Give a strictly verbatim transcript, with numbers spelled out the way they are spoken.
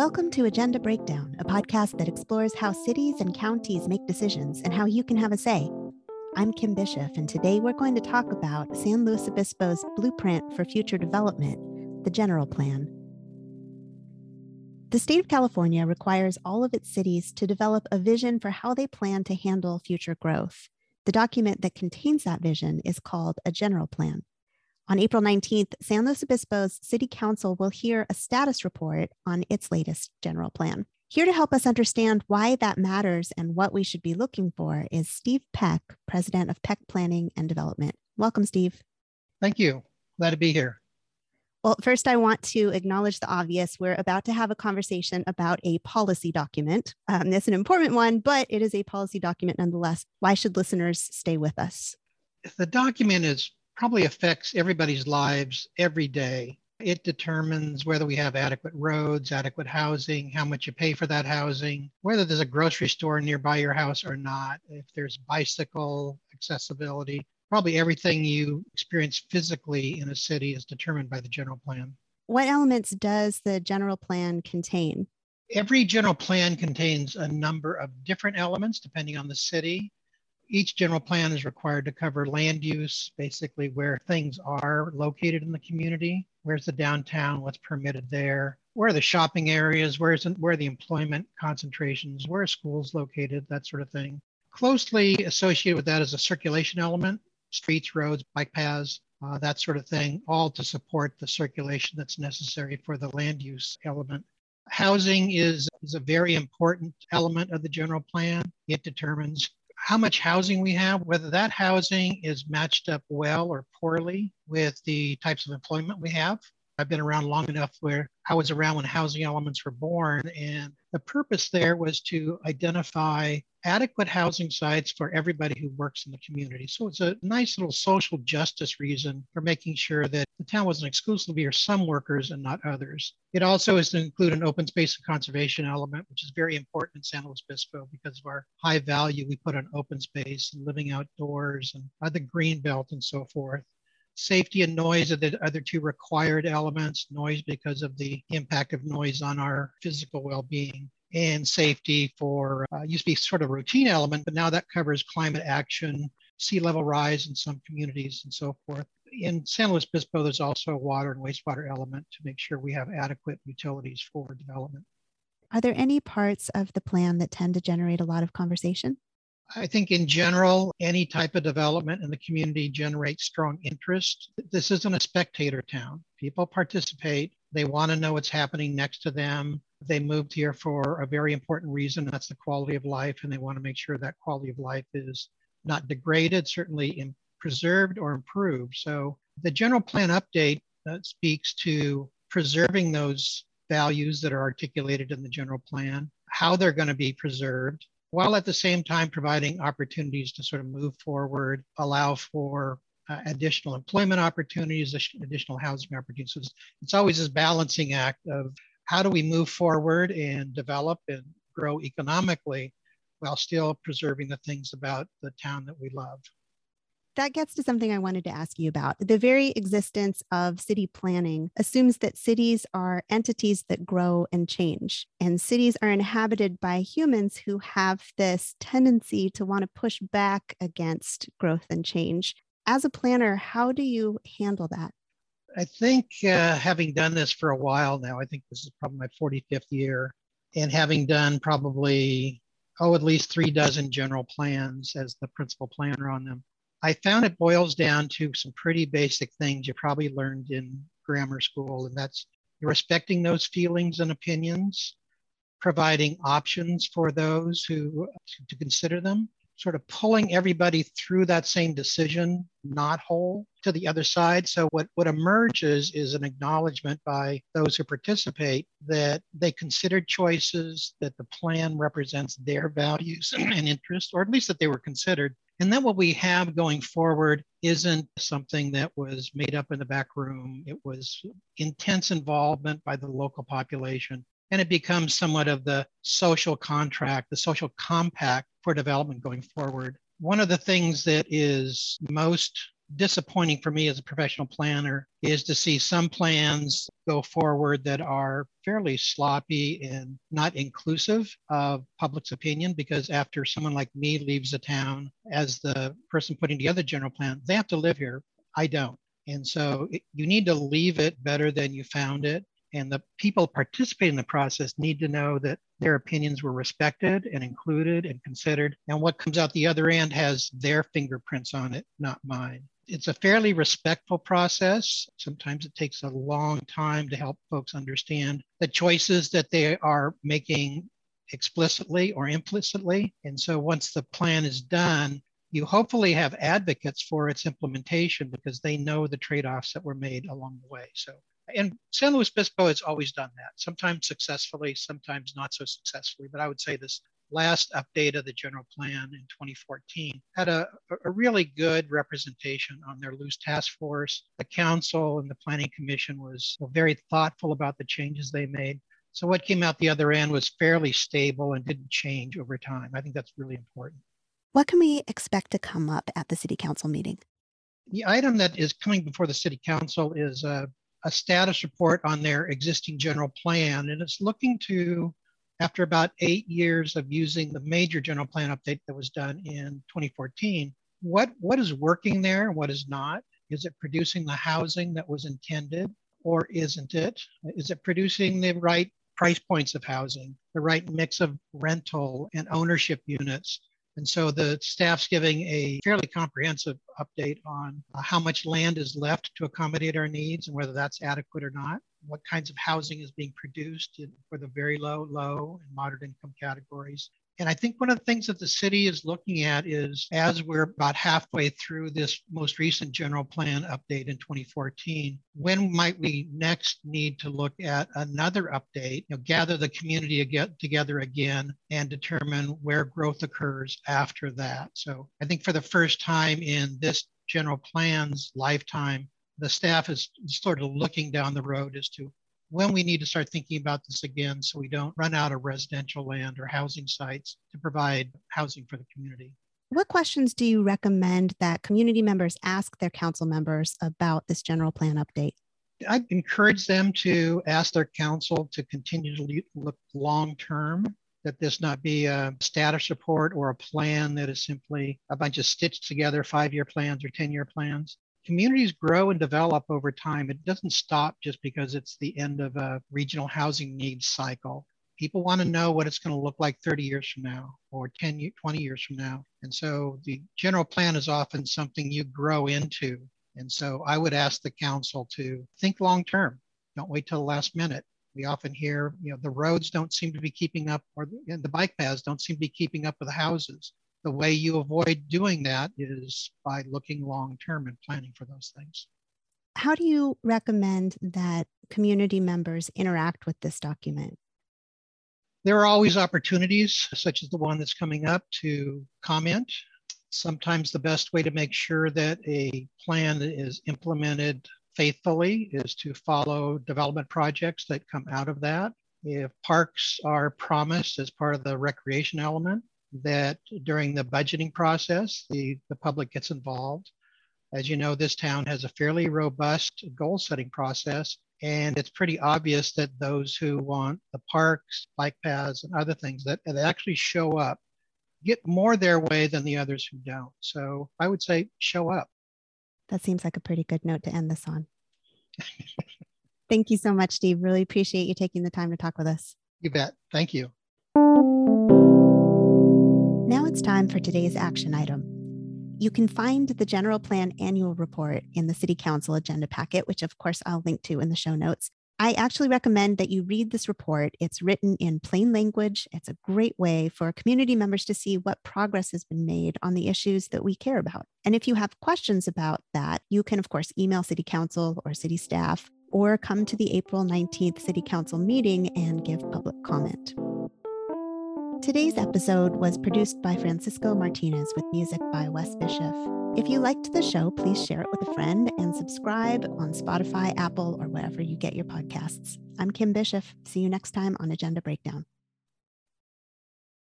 Welcome to Agenda Breakdown, a podcast that explores how cities and counties make decisions and how you can have a say. I'm Kim Bishop, and today we're going to talk about San Luis Obispo's Blueprint for Future Development, the General Plan. The state of California requires all of its cities to develop a vision for how they plan to handle future growth. The document that contains that vision is called a general plan. On April nineteenth, San Luis Obispo's City Council will hear a status report on its latest general plan. Here to help us understand why that matters and what we should be looking for is Steve Peck, president of Peck Planning and Development. Welcome, Steve. Thank you. Glad to be here. Well, first, I want to acknowledge the obvious. We're about to have a conversation about a policy document. Um, it's an important one, but it is a policy document nonetheless. Why should listeners stay with us? If the document is probably affects everybody's lives every day. It determines whether we have adequate roads, adequate housing, how much you pay for that housing, whether there's a grocery store nearby your house or not, if there's bicycle accessibility. Probably everything you experience physically in a city is determined by the general plan. What elements does the general plan contain? Every general plan contains a number of different elements depending on the city. Each general plan is required to cover land use, basically where things are located in the community, where's the downtown, what's permitted there, where are the shopping areas, where's where are the employment concentrations, where are schools located, that sort of thing. Closely associated with that is a circulation element, streets, roads, bike paths, uh, that sort of thing, all to support the circulation that's necessary for the land use element. Housing is, is a very important element of the general plan. It determines how much housing we have, whether that housing is matched up well or poorly with the types of employment we have. I've been around long enough where I was around when housing elements were born, and the purpose there was to identify adequate housing sites for everybody who works in the community. So it's a nice little social justice reason for making sure that the town wasn't exclusively for some workers and not others. It also is to include an open space and conservation element, which is very important in San Luis Obispo because of our high value we put on open space and living outdoors and uh, the green belt and so forth. Safety and noise are the other two required elements, noise because of the impact of noise on our physical well-being, and safety for, uh, used to be sort of a routine element, but now that covers climate action, sea level rise in some communities and so forth. In San Luis Obispo, there's also a water and wastewater element to make sure we have adequate utilities for development. Are there any parts of the plan that tend to generate a lot of conversation? I think in general, any type of development in the community generates strong interest. This isn't a spectator town. People participate. They want to know what's happening next to them. They moved here for a very important reason. That's the quality of life. And they want to make sure that quality of life is not degraded, certainly preserved or improved. So the general plan update uh, speaks to preserving those values that are articulated in the general plan, how they're going to be preserved, while at the same time providing opportunities to sort of move forward, allow for uh, additional employment opportunities, additional housing opportunities. It's always this balancing act of how do we move forward and develop and grow economically while still preserving the things about the town that we love. That gets to something I wanted to ask you about. The very existence of city planning assumes that cities are entities that grow and change, and cities are inhabited by humans who have this tendency to want to push back against growth and change. As a planner, how do you handle that? I think uh, having done this for a while now, I think this is probably my forty-fifth year, and having done probably, oh, at least three dozen general plans as the principal planner on them, I found it boils down to some pretty basic things you probably learned in grammar school, and that's respecting those feelings and opinions, providing options for those who to consider them, sort of pulling everybody through that same decision knothole to the other side. So what, what emerges is an acknowledgement by those who participate that they considered choices, that the plan represents their values and interests, or at least that they were considered. And then what we have going forward isn't something that was made up in the back room. It was intense involvement by the local population. And it becomes somewhat of the social contract, the social compact for development going forward. One of the things that is most disappointing for me as a professional planner is to see some plans go forward that are fairly sloppy and not inclusive of public's opinion, because after someone like me leaves the town as the person putting together the general plan, they have to live here. I don't. And so it, you need to leave it better than you found it. And the people participating in the process need to know that their opinions were respected and included and considered. And what comes out the other end has their fingerprints on it, not mine. It's a fairly respectful process. Sometimes it takes a long time to help folks understand the choices that they are making explicitly or implicitly. And so once the plan is done, you hopefully have advocates for its implementation because they know the trade-offs that were made along the way. So. And San Luis Obispo has always done that, sometimes successfully, sometimes not so successfully. But I would say this last update of the general plan in twenty fourteen had a, a really good representation on their loose task force. The council and the planning commission was very thoughtful about the changes they made. So what came out the other end was fairly stable and didn't change over time. I think that's really important. What can we expect to come up at the city council meeting? The item that is coming before the city council is a uh, a status report on their existing general plan. And it's looking to, after about eight years of using the major general plan update that was done in twenty fourteen, what, what is working there and what is not? Is it producing the housing that was intended or isn't it? Is it producing the right price points of housing, the right mix of rental and ownership units? And so the staff's giving a fairly comprehensive update on uh, how much land is left to accommodate our needs and whether that's adequate or not, what kinds of housing is being produced in, for the very low, low and moderate income categories. And I think one of the things that the city is looking at is, as we're about halfway through this most recent general plan update in twenty fourteen, when might we next need to look at another update, you know, gather the community again, together again and determine where growth occurs after that. So I think for the first time in this general plan's lifetime, the staff is sort of looking down the road as to when we need to start thinking about this again so we don't run out of residential land or housing sites to provide housing for the community. What questions do you recommend that community members ask their council members about this general plan update? I encourage them to ask their council to continue to look long-term, that this not be a status report or a plan that is simply a bunch of stitched together five-year plans or ten-year plans. Communities grow and develop over time. It doesn't stop just because it's the end of a regional housing needs cycle. People want to know what it's going to look like thirty years from now or ten, twenty years from now. And so the general plan is often something you grow into. And so I would ask the council to think long-term. Don't wait till the last minute. We often hear, you know, the roads don't seem to be keeping up or the bike paths don't seem to be keeping up with the houses. The way you avoid doing that is by looking long-term and planning for those things. How do you recommend that community members interact with this document? There are always opportunities, such as the one that's coming up, to comment. Sometimes the best way to make sure that a plan is implemented faithfully is to follow development projects that come out of that. If parks are promised as part of the recreation element, that during the budgeting process, the, the public gets involved. As you know, this town has a fairly robust goal setting process, and it's pretty obvious that those who want the parks, bike paths, and other things that, that actually show up get more their way than the others who don't. So I would say show up. That seems like a pretty good note to end this on. Thank you so much, Steve. Really appreciate you taking the time to talk with us. You bet. Thank you. Now it's time for today's action item. You can find the General Plan Annual Report in the City Council Agenda Packet, which of course I'll link to in the show notes. I actually recommend that you read this report. It's written in plain language. It's a great way for community members to see what progress has been made on the issues that we care about. And if you have questions about that, you can of course email City Council or City staff, or come to the April nineteenth City Council meeting and give public comment. Today's episode was produced by Francisco Martinez with music by Wes Bishop. If you liked the show, please share it with a friend and subscribe on Spotify, Apple, or wherever you get your podcasts. I'm Kim Bishop. See you next time on Agenda Breakdown.